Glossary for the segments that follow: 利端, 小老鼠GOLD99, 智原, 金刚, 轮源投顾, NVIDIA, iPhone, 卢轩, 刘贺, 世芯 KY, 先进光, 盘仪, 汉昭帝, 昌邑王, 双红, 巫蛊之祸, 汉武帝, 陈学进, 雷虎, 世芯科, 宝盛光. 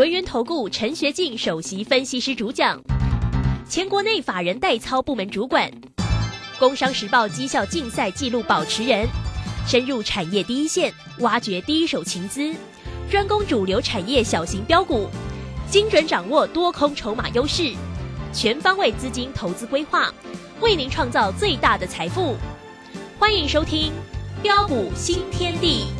轮源投顾陈学进首席分析师主讲，前国内法人代操部门主管，工商时报绩效竞赛纪录保持人，深入产业第一线，挖掘第一手情资，专攻主流产业小型标股，精准掌握多空筹码优势，全方位资金投资规划，为您创造最大的财富。欢迎收听标股新天地。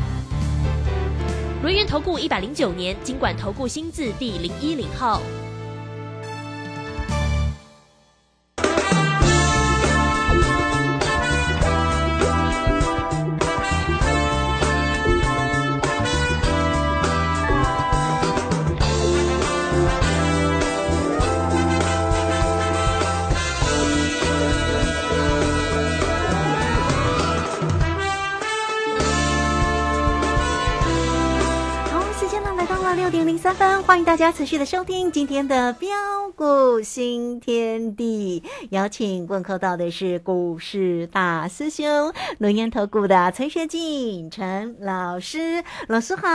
轮源投顾109年金管投顾新字第010号。6:03，欢迎大家持续的收听今天的标股新天地，邀请问候到的是股市大师兄轮源投顾的陈学进陈老师，老师好。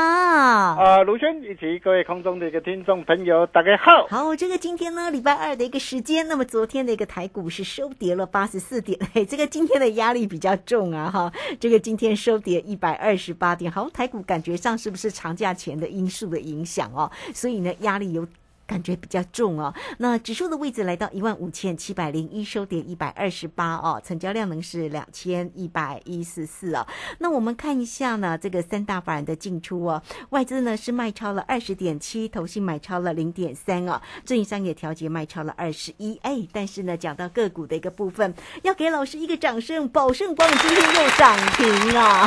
卢轩以及各位空中的一个听众朋友，大家好。好，这个今天呢，礼拜二的一个时间，那么昨天的一个台股是收跌了84点，这个今天的压力比较重啊，这个今天收跌128点，好，台股感觉上是不是长假前的因素的影响哦？所以呢，压力有感觉比较重哦。那指数的位置来到15701，收跌128哦，成交量能是2114哦。那我们看一下呢，这个三大法人的进出哦，外资呢是卖超了 20.7， 投信买超了 0.3 哦，自营商也调节卖超了21。但是呢，讲到个股的一个部分，要给老师一个掌声，宝盛光今天又涨停啊！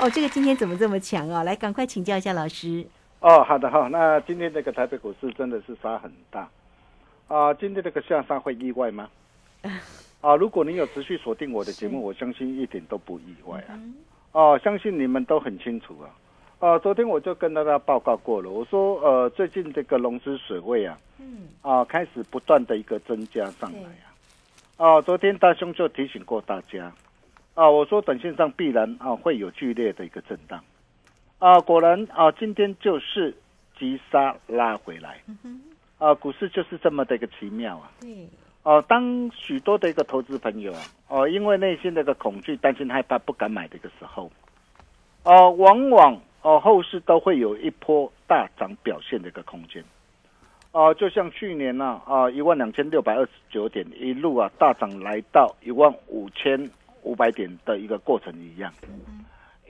哦，这个今天怎么这么强啊？来，赶快请教一下老师。哦，好的哈，那今天这个台北股市真的是杀很大啊、今天这个下杀会意外吗？如果你有持续锁定我的节目，我相信一点都不意外啊。相信你们都很清楚啊。昨天我就跟大家报告过了，我说最近这个融资水位啊，开始不断的一个增加上来啊。昨天大兄就提醒过大家啊、我说短线上必然啊、会有剧烈的一个震荡。果然啊、今天就是急杀拉回来啊、股市就是这么的一个奇妙啊。对，当许多的一个投资朋友啊，因为内心的一个恐惧、担心、害怕不敢买的一个时候，往往后市都会有一波大涨表现的一个空间。就像去年呢12629点一路啊大涨来到15500点的一个过程一样。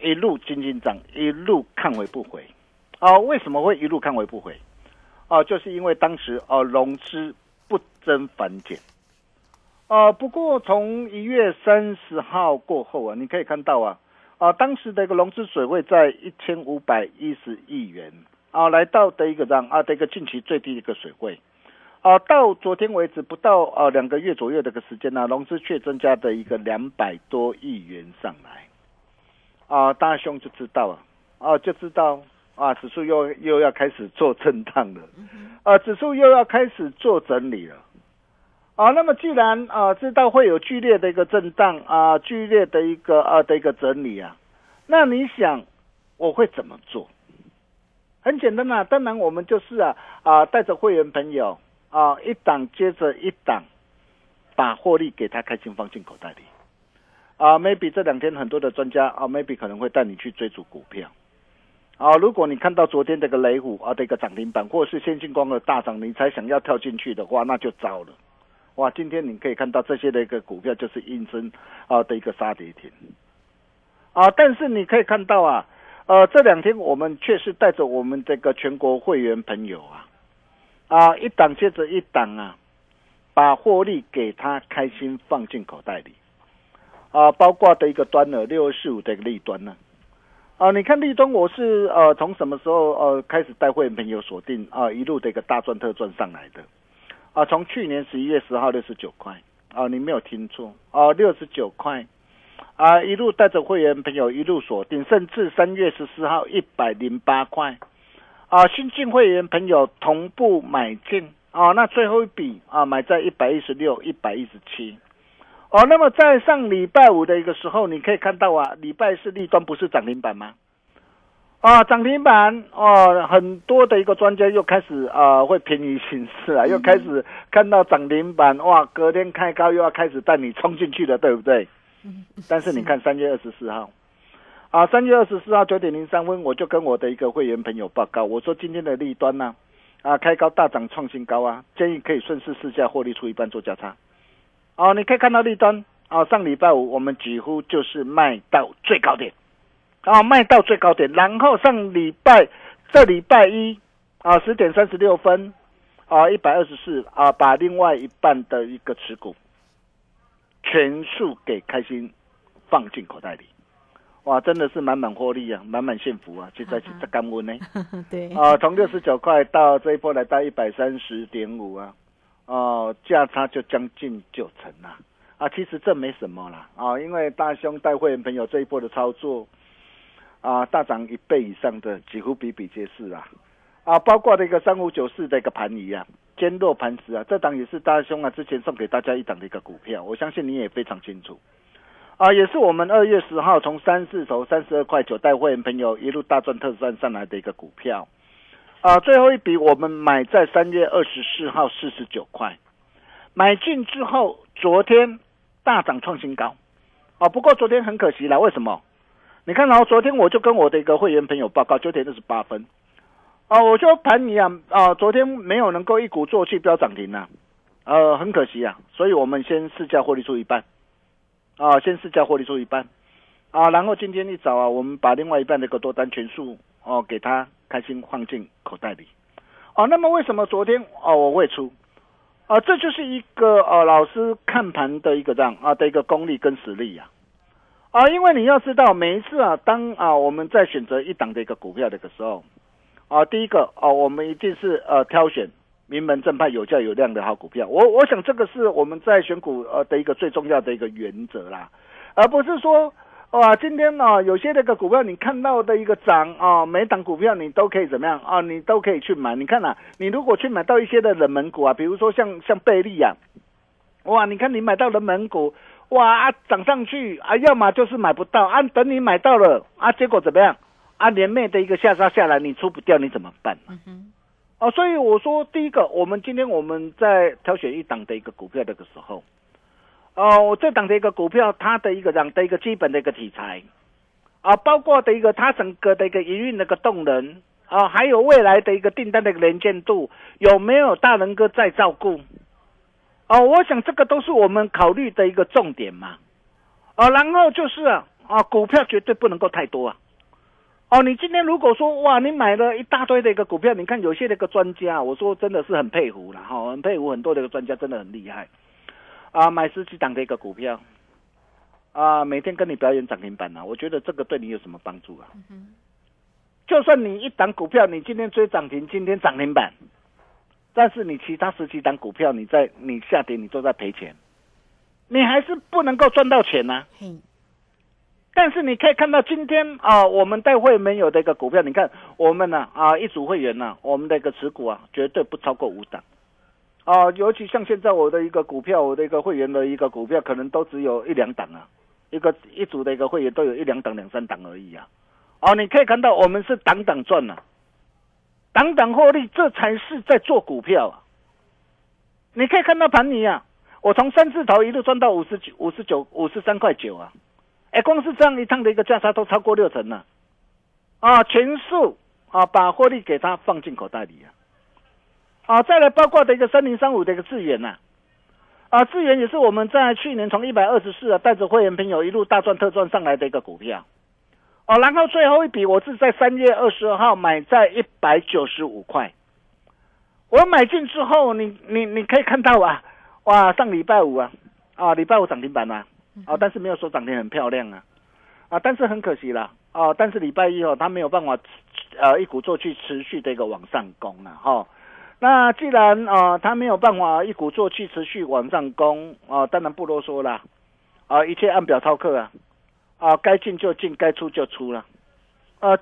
一路紧紧涨，一路看回不回啊？为什么会一路看回不回啊？就是因为当时融资不增反减啊。不过从1月30号过后啊，你可以看到啊当时的一个融资水位在1510亿元啊，来到的一个的一个近期最低的一个水位啊。到昨天为止不到2个月左右的一个时间呢、融资却增加的一个200多亿元上来。大兄就知道指数又要开始做震荡了，指数又要开始做整理了那么既然知道会有剧烈的一个震荡剧烈的一个整理啊，那你想我会怎么做？很简单啊，当然我们就是带着会员朋友一档接着一档把获利给他开心放进口袋里maybe 这两天很多的专家maybe 可能会带你去追逐股票如果你看到昨天这个雷虎这个涨停板或是先进光的大涨，你才想要跳进去的话，那就糟了。哇，今天你可以看到这些的一个股票就是应声的一个杀跌停但是你可以看到这两天我们确实带着我们这个全国会员朋友一档接着一档把获利给他开心放进口袋里包括的一个端了6245的一个利端呢你看利端我是从什么时候开始带会员朋友锁定一路的一个大赚特赚上来的从去年11月10号69块你没有听错69块一路带着会员朋友一路锁定，甚至3月14号108块新进会员朋友同步买进那最后一笔买在116、117。那么在上礼拜五的一个时候，你可以看到礼拜四利端不是涨停板吗？涨停板很多的一个专家又开始会便宜行事啊，又开始看到涨停板哇，隔天开高又要开始带你冲进去的，对不对？但是你看3月24号啊，3月24号 9:03 分我就跟我的一个会员朋友报告，我说今天的利端啊开高大涨创新高啊，建议可以顺势试价获利出一半做价差。你可以看到利端上礼拜五我们几乎就是卖到最高点。卖到最高点，然后上礼拜这礼拜一10:36 分124把另外一半的一个持股全数给开心放进口袋里。哇，真的是满满获利啊，满满幸福啊，就在这干温呢。对。从69块到这一波来到 130.5 啊。价差就将近9成啦。其实这没什么啦。因为大兄带会员朋友这一波的操作大涨1倍以上的几乎比比皆是啦。包括的一个3594的一个盘仪啊，坚若磐石啊，这档也是大兄啊之前送给大家一档的一个股票，我相信你也非常清楚。也是我们2月10号从34头32块9带会员朋友一路大赚特赚上来的一个股票。最后一笔我们买在3月24号49块。买进之后昨天大涨创新高。不过昨天很可惜啦，为什么？你看然后昨天我就跟我的一个会员朋友报告 9:28 分。我就盘你啊昨天没有能够一鼓作气飙涨停啊。很可惜啊，所以我们先试价获利出一半。先试价获利出一半。然后今天一早啊我们把另外一半的一个多单全数给他开心放进口袋里。那么为什么昨天我会出？这就是一个老师看盘的一个的一个功力跟实力啊。因为你要知道每一次啊当我们在选择一档的一个股票的时候第一个我们一定是挑选名门正派有价有量的好股票。我想这个是我们在选股的一个最重要的一个原则啦。而不是说今天有些那个股票你看到的一个涨每档股票你都可以怎么样你都可以去买。你看啊你如果去买到一些的冷门股啊，比如说像贝利啊，哇你看你买到冷门股哇涨上去要么就是买不到等你买到了结果怎么样连袂的一个下杀下来你出不掉你怎么办嘛？所以我说第一个我们在挑选一档的一个股票的时候这档的一个股票它的一个基本的一个题材包括的一个它整个的一个营运的一个动能还有未来的一个订单的一个连见度有没有大人哥在照顾我想这个都是我们考虑的一个重点嘛。然后就是股票绝对不能够太多啊。你今天如果说哇你买了一大堆的一个股票，你看有些的一个专家我说真的是很佩服啦很佩服，很多的一个专家真的很厉害。买十几档的一个股票每天跟你表演涨停板我觉得这个对你有什么帮助啊？就算你一档股票你今天追涨停，今天涨停板，但是你其他十几档股票你下跌你都在赔钱，你还是不能够赚到钱啊。但是你可以看到今天我们带会员没有的一个股票，你看我们一组会员我们的一个持股绝对不超过5档。尤其像现在我的一个股票，我的一个会员的一个股票可能都只有1-2档一组的一个会员都有1-2档2-3档而已啊。你可以看到我们是档档赚档档获利，这才是在做股票你可以看到盘尼我从3字头一路赚到53.9啊。光是这样一趟的一个价差都超过6成了全数把获利给它放进口袋里再来包括的一个3035的一个智原智原也是我们在去年从124带着会员朋友一路大赚特赚上来的一个股票然后最后一笔我是在3月22号买在195块，我买进之后你可以看到哇上礼拜五礼拜五涨停板但是没有说涨停很漂亮但是很可惜啦但是礼拜一它没有办法一鼓作气持续的一个往上攻那既然它没有办法一鼓作气持续往上攻当然不啰嗦啦一切按表操课该进就进该出就出啦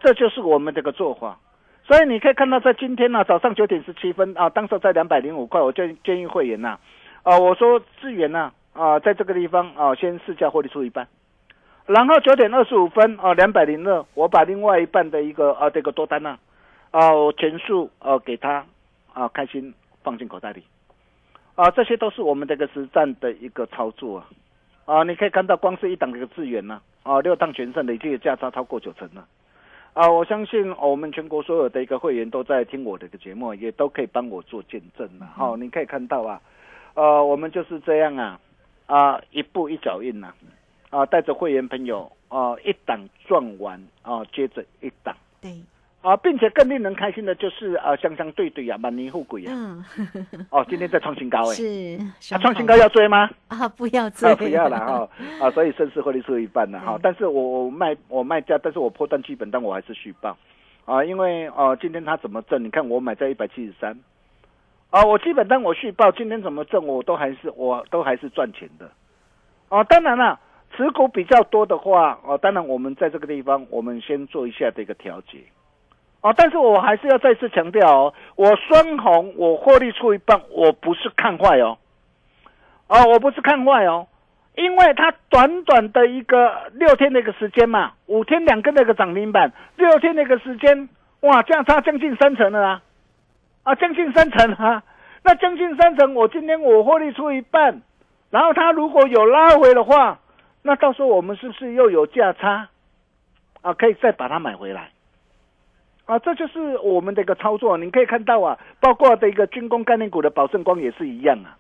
这就是我们这个做法。所以你可以看到在今天早上9:17当时在205块我就建议会员我说资源在这个地方先试价获利出一半然后9点25分啊，202，我把另外一半的一个这个多单呢，我全数给他开心放进口袋里，这些都是我们这个实战的一个操作啊，你可以看到光是一档的一个资源呢，6趟全胜累计的价差超过90%了。我相信我们全国所有的一个会员都在听我的一个节目，也都可以帮我做见证了。好，你可以看到啊，我们就是这样啊，一步一脚印啊，带着会员朋友一档撞完接着一档。对。并且更令人开心的就是相相对对啊，满年富贵啊。嗯。今天在创新高哎。是。创新高要追吗？不要追。不要啦哈。所以顺势获利出一半啦哈。但是我卖价，但是我破断基本，但我还是续报。因为今天它怎么挣？你看我买在173。我基本单我续报，今天怎么挣我都还是赚钱的。当然啦，持股比较多的话，当然我们在这个地方我们先做一下的一个调节。但是我还是要再次强调哦，我双红我获利出一半，我不是看坏哦，我不是看坏哦，因为它短短的一个6天的一个时间嘛，5天2根的一个涨停板，6天的一个时间，哇，这样差将近3成了啊，将近3成啊，那将近3成，我今天我获利出一半，然后它如果有拉回的话，那到时候我们是不是又有价差可以再把它买回来？这就是我们的一个操作，你可以看到啊，包括的一个军工概念股的宝盛光也是一样啊。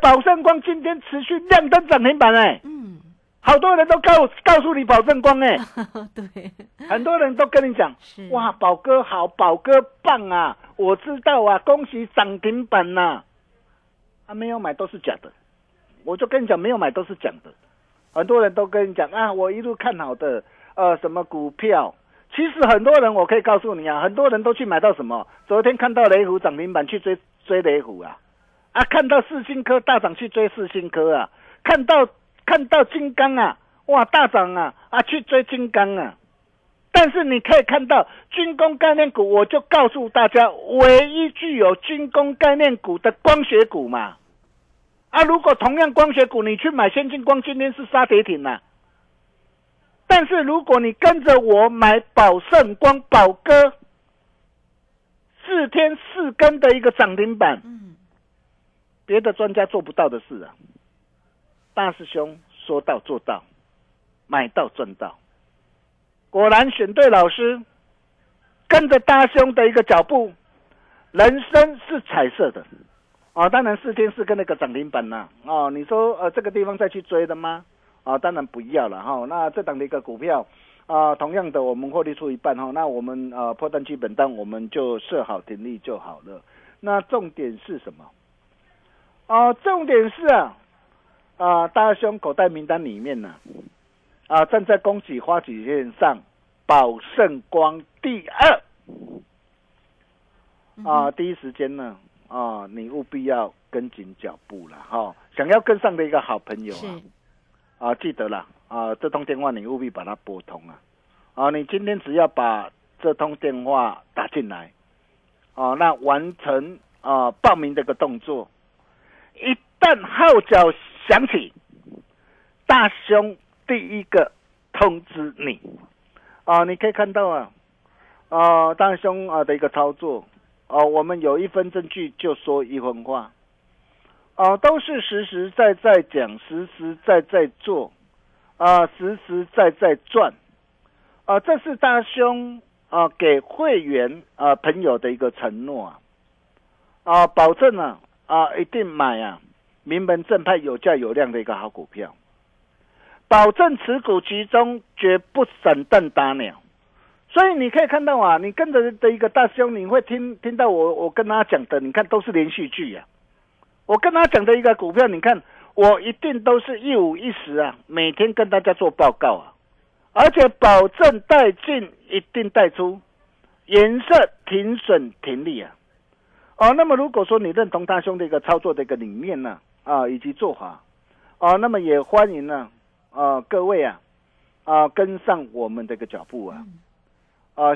宝盛光今天持续亮灯涨停板嗯，好多人都告诉你宝盛光对，很多人都跟你讲，哇，宝哥好，宝哥棒啊，我知道啊，恭喜涨停板呐。没有买都是假的，我就跟你讲，没有买都是假的。很多人都跟你讲啊，我一路看好的什么股票。其实很多人，我可以告诉你啊，很多人都去买到什么？昨天看到雷虎涨停板去追雷虎啊，看到世芯科大涨去追世芯科啊，看到金刚哇大涨去追金刚但是你可以看到军工概念股，我就告诉大家，唯一具有军工概念股的光学股嘛，如果同样光学股你去买先进光，今天是杀跌停啊。但是如果你跟着我买宝盛光宝哥，4天4根的一个涨停板，别的专家做不到的事啊，大师兄说到做到，买到赚到，果然选对老师，跟着大师兄的一个脚步，人生是彩色的当然4天4根那个涨停板你说这个地方再去追的吗？当然不要了哈。那这档的一个股票，同样的我们获利出一半哈。那我们破蛋基本单我们就设好停利就好了。那重点是什么？重点是大兄口袋名单里面呢，站在恭喜花旗线上，宝盛光第2。第一时间呢，你务必要跟紧脚步了哈。想要跟上的一个好朋友记得啦这通电话你务必把它拨通你今天只要把这通电话打进来那完成报名这个动作，一旦号角响起，大兄第一个通知你你可以看到大兄的一个操作我们有1分证据就说1分话。都是实在讲，实在做，实在赚，这是大兄给会员朋友的一个承诺保证一定买名门正派有价有量的一个好股票，保证持股集中，绝不散弹打鸟。所以你可以看到你跟着的一个大兄，你会听到我跟他讲的，你看都是连续剧我跟他讲的一个股票，你看我一定都是15、10每天跟大家做报告而且保证带进一定带出，颜色停损停利那么如果说你认同大兄的一个操作的一个理念以及做法那么也欢迎各位跟上我们的一个脚步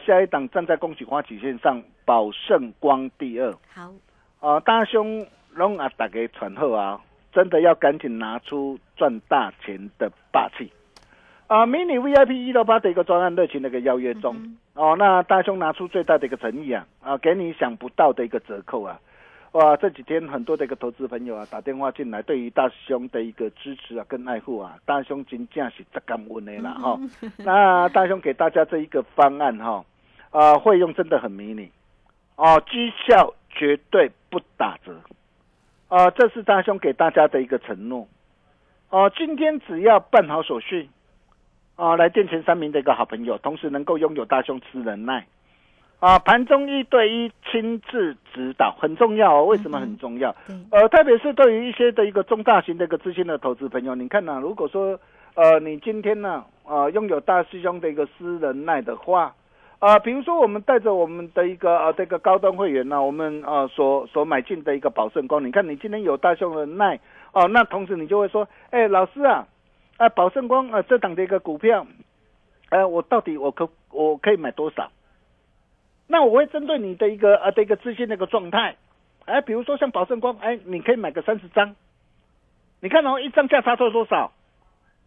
下一档站在恭喜花旗线上，宝盛光第2。好大兄拢大家传好真的要赶紧拿出赚大钱的霸气 Mini VIP 1684的一个专案热情的一个邀约中，那大兄拿出最大的一个诚意啊，给你想不到的一个折扣啊。哇，这几天很多的一个投资朋友啊打电话进来，对于大兄的一个支持啊跟爱护啊，大兄真正是真感恩的啦哈。那大兄给大家这一个方案哈，费用真的很迷你哦，绩效绝对不打折啊，这是大兄给大家的一个承诺哦。今天只要办好手续啊，来电前3名的一个好朋友，同时能够拥有大兄吃人耐。盘中1对1亲自指导很重要哦，为什么很重要？特别是对于一些的一个中大型的一个资金的投资朋友，你看啊，如果说你今天呢拥有大师兄的一个私人奈的话，比如说我们带着我们的一个这个高端会员呢，我们所买进的一个宝盛光，你看你今天有大兄的奈哦，那同时你就会说，哎，老师啊，宝盛光这档的一个股票，我到底我可以买多少？那我会针对你的一个资金的一个状态，比如说像宝盛光，你可以买个30张，你看哦，一张价差多少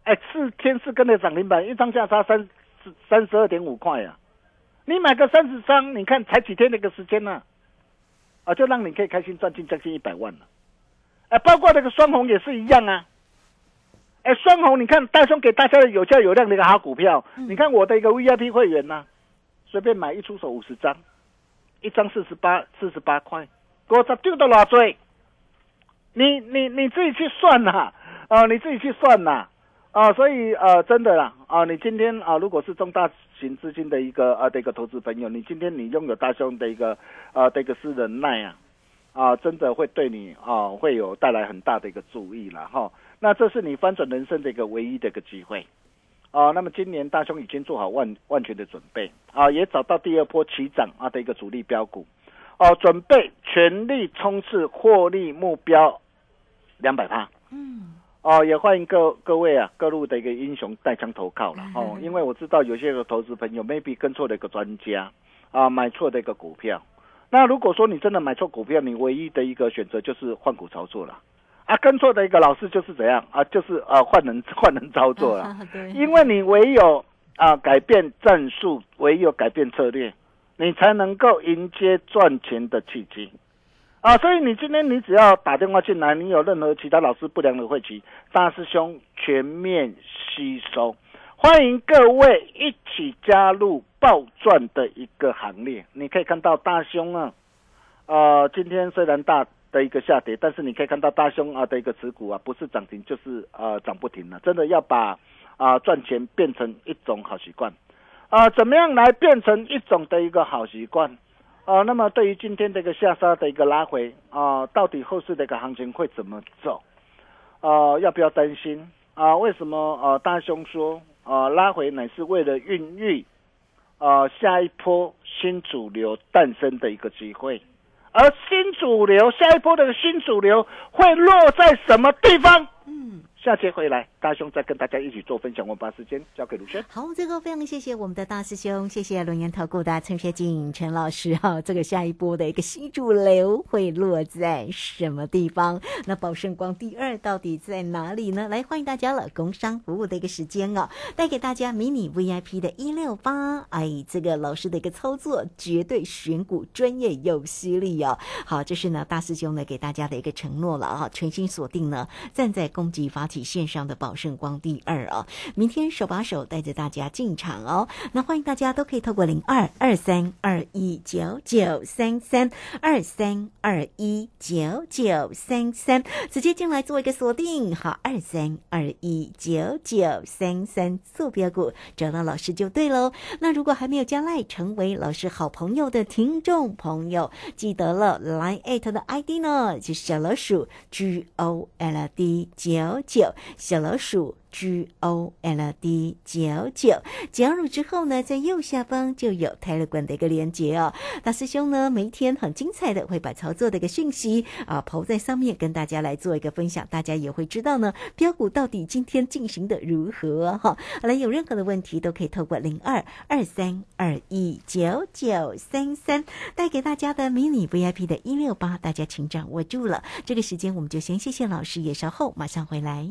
？4天4根的涨停板，一张价差32.5块啊！你买个30张，你看才几天的一个时间呢，就让你可以开心赚进将近100万了，包括那个双红也是一样啊。双红，你看大兄给大家的有价有量的一个好股票，你看我的一个 VIP 会员啊，随便买一出手50张，一张48块，50张就多少？你自己去算啦，你自己去算啦，所以真的啦，你今天如果是中大型资金的一个投资朋友，你今天你拥有大兄的一个私人奈真的会对你会有带来很大的一个注意啦哈。那这是你翻转人生的一个唯一的一个机会。那么今年大兄已经做好万全的准备也找到第2波起涨的一个主力标股准备全力冲刺获利目标 200%。 也欢迎各位啊各路的一个英雄带枪投靠了因为我知道有些的投资朋友 maybe 跟错的一个专家买错的一个股票，那如果说你真的买错股票，你唯一的一个选择就是换股操作了跟错的一个老师就是怎样就是换人操作了因为你唯有改变战术，唯有改变策略，你才能够迎接赚钱的契机所以你今天你只要打电话进来，你有任何其他老师不良的汇集，大师兄全面吸收，欢迎各位一起加入暴赚的一个行列。你可以看到大兄今天虽然大的一个下跌，但是你可以看到大兄的一个持股不是涨停就是涨不停了，真的要把赚钱变成一种好习惯怎么样来变成一种的一个好习惯那么对于今天的一个下杀的一个拉回到底后市的一个行情会怎么走要不要担心为什么大兄说拉回乃是为了孕育下一波新主流诞生的一个机会，而新主流下一波的新主流会落在什么地方？下节回来大兄再跟大家一起做分享，我把时间交给卢轩。好，这个非常谢谢我们的大师兄，谢谢轮研投顾的陈学进陈老师这个下一波的一个新主流会落在什么地方，那宝盛光第2到底在哪里呢？来欢迎大家了，工商服务的一个时间带给大家迷你 VIP 的168，这个老师的一个操作绝对选股专业有犀利好，这是呢大师兄呢给大家的一个承诺了全新锁定呢站在攻击发起线上的宝盛光第2明天手把手带着大家进场那欢迎大家都可以透过0223219933 23219933直接进来做一个锁定，好，23219933坐标股找到老师就对喽。那如果还没有加 LINE 成为老师好朋友的听众朋友，记得了 LINE@ 的 ID 呢就是小老鼠 GOLD99， 小老鼠GOLD99， 加入之后呢在右下方就有 Telegram 的一个连结大师兄呢每一天很精彩的会把操作的一个讯息抛在上面跟大家来做一个分享，大家也会知道呢标股到底今天进行的如何来有任何的问题都可以透过0223219933带给大家的迷你 VIP 的168，大家请掌握住了。这个时间我们就先谢谢老师，也稍后马上回来。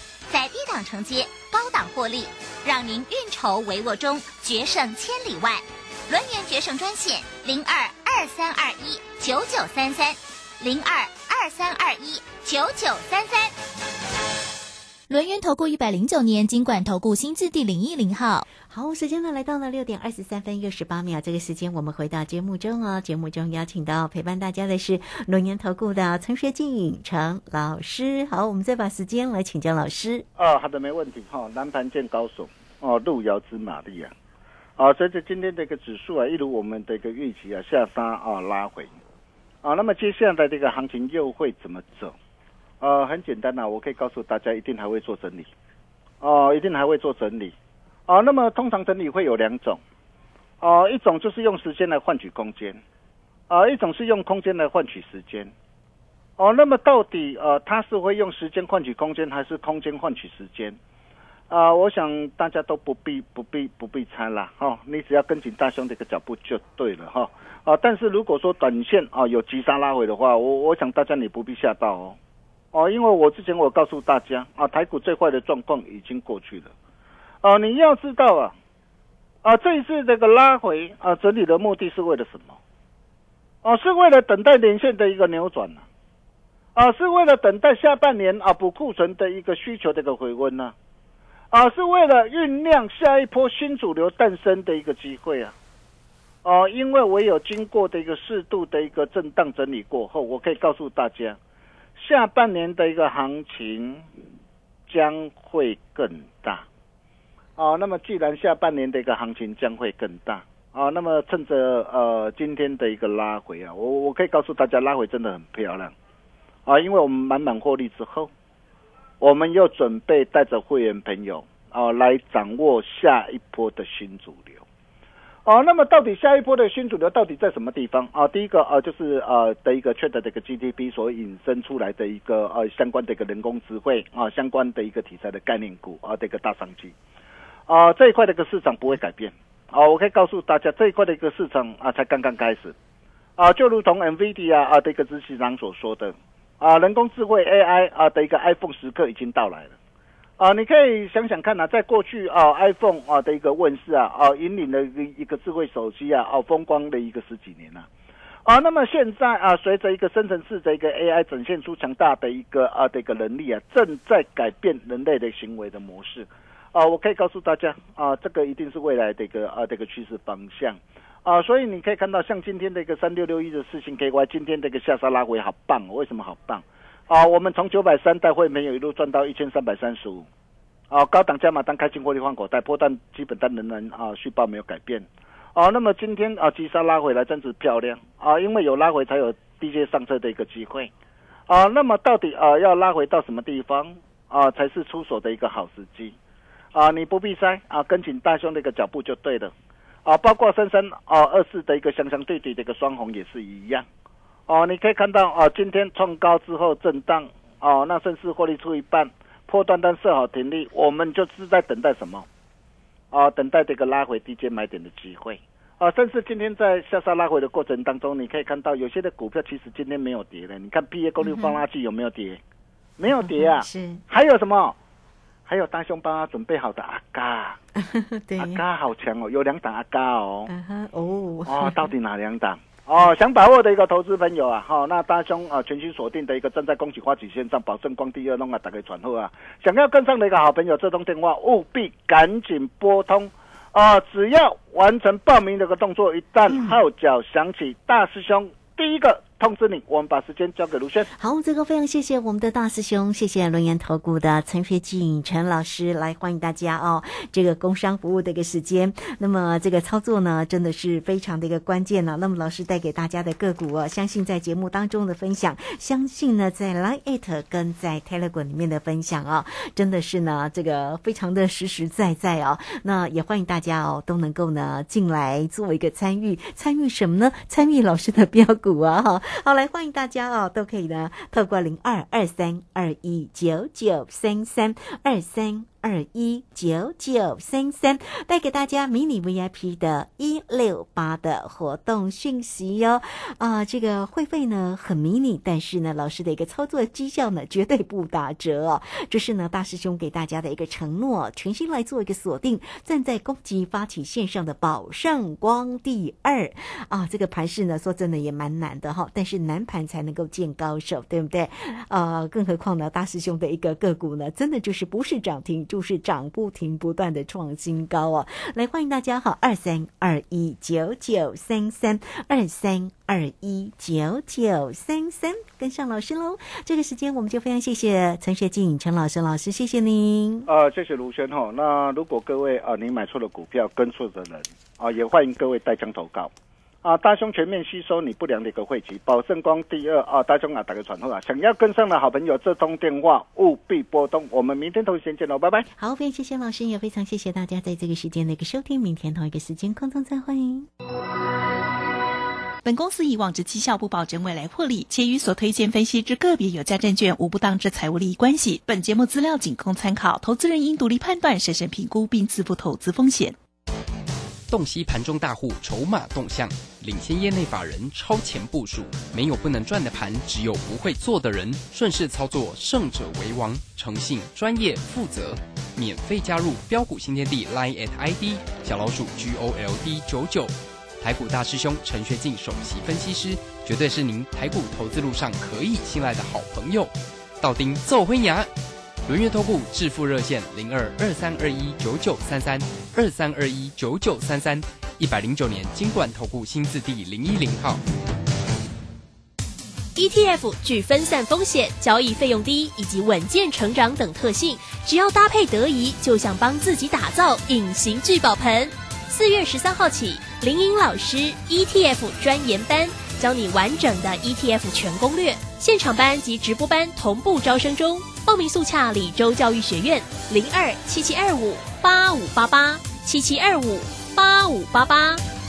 在低档承接，高档获利，让您运筹帷幄中决胜千里外。轮源决胜专线02-2321993302-23219933。轮源投顾109年金管投顾新字第010号。好，时间呢来到了6:23:18，这个时间我们回到节目中哦。节目中邀请到陪伴大家的是轮源投顾的陈学进陈老师。好，我们再把时间来请教老师。好的，没问题哈。南盘见高手哦，路遥知马力啊。随着今天的一个指数啊，一如我们的一个预期啊，下杀啊拉回啊，那么接下来这个行情又会怎么走？很简单啊，我可以告诉大家，一定还会做整理哦，一定还会做整理。那么通常整理会有两种，一种就是用时间来换取空间，一种是用空间来换取时间。那么到底它是会用时间换取空间，还是空间换取时间？我想大家都不必猜啦，你只要跟紧大兄的一个脚步就对了哈。但是如果说短线有急杀拉回的话，我想大家你不必吓到哦，因为我之前我告诉大家台股最坏的状况已经过去了。你要知道这一次这个拉回整理的目的是为了什么？是为了等待连线的一个扭转啊，是为了等待下半年补库存的一个需求的一个回温啊，是为了酝酿下一波新主流诞生的一个机会啊。因为我有经过的一个适度的一个震荡整理过后，我可以告诉大家，下半年的一个行情将会更大。那么既然下半年的一个行情将会更大那么趁着今天的一个拉回啊，我可以告诉大家，拉回真的很漂亮因为我们满获利之后，我们又准备带着会员朋友来掌握下一波的新主流那么到底下一波的新主流到底在什么地方第一个就是的一个确的这个 GDP 所引申出来的一个相关的一个人工智慧相关的一个题材的概念股的一个大商机这一块的一个市场不会改变我可以告诉大家，这一块的一个市场才刚刚开始就如同 NVIDIA 的一个执行长所说的人工智慧 AI 的一个 iPhone 时刻已经到来了你可以想想看在过去iPhone 的一个问世引领了一个智慧手机风光的一个10几年那么现在随着一个生成式的一个 AI 展现出强大的一个的一个能力正在改变人类的行为的模式我可以告诉大家这个一定是未来的一个这个趋势方向所以你可以看到，像今天的一个3661的世芯 KY， 今天的一个下杀拉回好棒为什么好棒我们从930带会没有一路赚到1335高档加码单开进获利换口袋，波段基本单仍然续报没有改变那么今天急杀拉回来真是漂亮因为有拉回才有低阶上车的一个机会那么到底要拉回到什么地方才是出手的一个好时机你不必猜跟紧大兄的一个脚步就对了包括3324的一个相对底的一个双红也是一样你可以看到今天创高之后震荡那甚至获利出一半，破断单设好停利，我们就是在等待什么等待这个拉回低阶买点的机会甚至今天在下杀拉回的过程当中，你可以看到有些的股票其实今天没有跌的，你看 PA 功率放大器有没有跌没有跌是还有什么？还有大兄帮他准备好的阿嘎对阿嘎好强有2档阿嘎到底哪2档想把握的一个投资朋友那大兄全新锁定的一个站在恭喜花旗线上，保证光第二弄打开传后想要跟上的一个好朋友，这通电话务必赶紧拨通只要完成报名的一个动作，一旦号角响起，大师兄第一个通知你。我们把时间交给卢轩。好，这个非常谢谢我们的大师兄，谢谢轮源投顾的陈学进陈老师，来欢迎大家哦。这个工商服务的一个时间，那么这个操作呢，真的是非常的一个关键了。那么老师带给大家的个股哦，相信在节目当中的分享，相信呢在 Line@ 跟在 Telegram 里面的分享哦，真的是呢这个非常的实实在在哦。那也欢迎大家哦都能够呢进来做一个参与，参与什么呢？参与老师的标股啊哈。好，来欢迎大家哦，都可以呢，透过0223219933 23219933带给大家迷你 VIP 的168的活动讯息哦。这个会费呢很迷你，但是呢老师的一个操作绩效呢绝对不打折哦。这是呢大师兄给大家的一个承诺，全新来做一个锁定，站在攻击发起线上的宝盛光第二啊。这个盘势呢说真的也蛮难的哈，但是难盘才能够见高手，对不对？更何况呢大师兄的一个个股呢真的就是不是涨停就是涨不停，不断的创新高哦。来欢迎大家好 23219933 23219933 跟上老师咯。这个时间我们就非常谢谢陈学进陈老师，老师谢谢您。谢谢卢轩齁。那如果各位你买错了股票跟错的人也欢迎各位带枪投靠。大兄全面吸收你不良的一个汇集，保证光第二大兄打个传呼想要跟上的好朋友，这通电话务必拨通。我们明天同一时间见喽，拜拜。好，非常谢谢老师，也非常谢谢大家在这个时间的一个收听，明天同一个时间空中再会。本公司以往之绩效不保证未来获利，且与所推荐分析之个别有价证券无不当之财务利益关系。本节目资料仅供参考，投资人应独立判断、审慎评估并自负投资风险。洞悉盘中大户筹码动向，领先业内法人超前部署，没有不能赚的盘，只有不会做的人。顺势操作，胜者为王。诚信、专业、负责，免费加入标股新天地 Line@ ID 小老鼠GOLD99，台股大师兄陈学进首席分析师，绝对是您台股投资路上可以信赖的好朋友。到丁揍昏牙。轮源投顾致富热线0223219933 23219933，109年金管投顾新字第010号。ETF 具分散风险、交易费用低以及稳健成长等特性，只要搭配得宜，就像帮自己打造隐形聚宝盆。4月13号起，林颖老师 ETF 专研班教你完整的 ETF 全攻略，现场班及直播班同步招生中，报名速洽李州教育学院0277258588 77258588。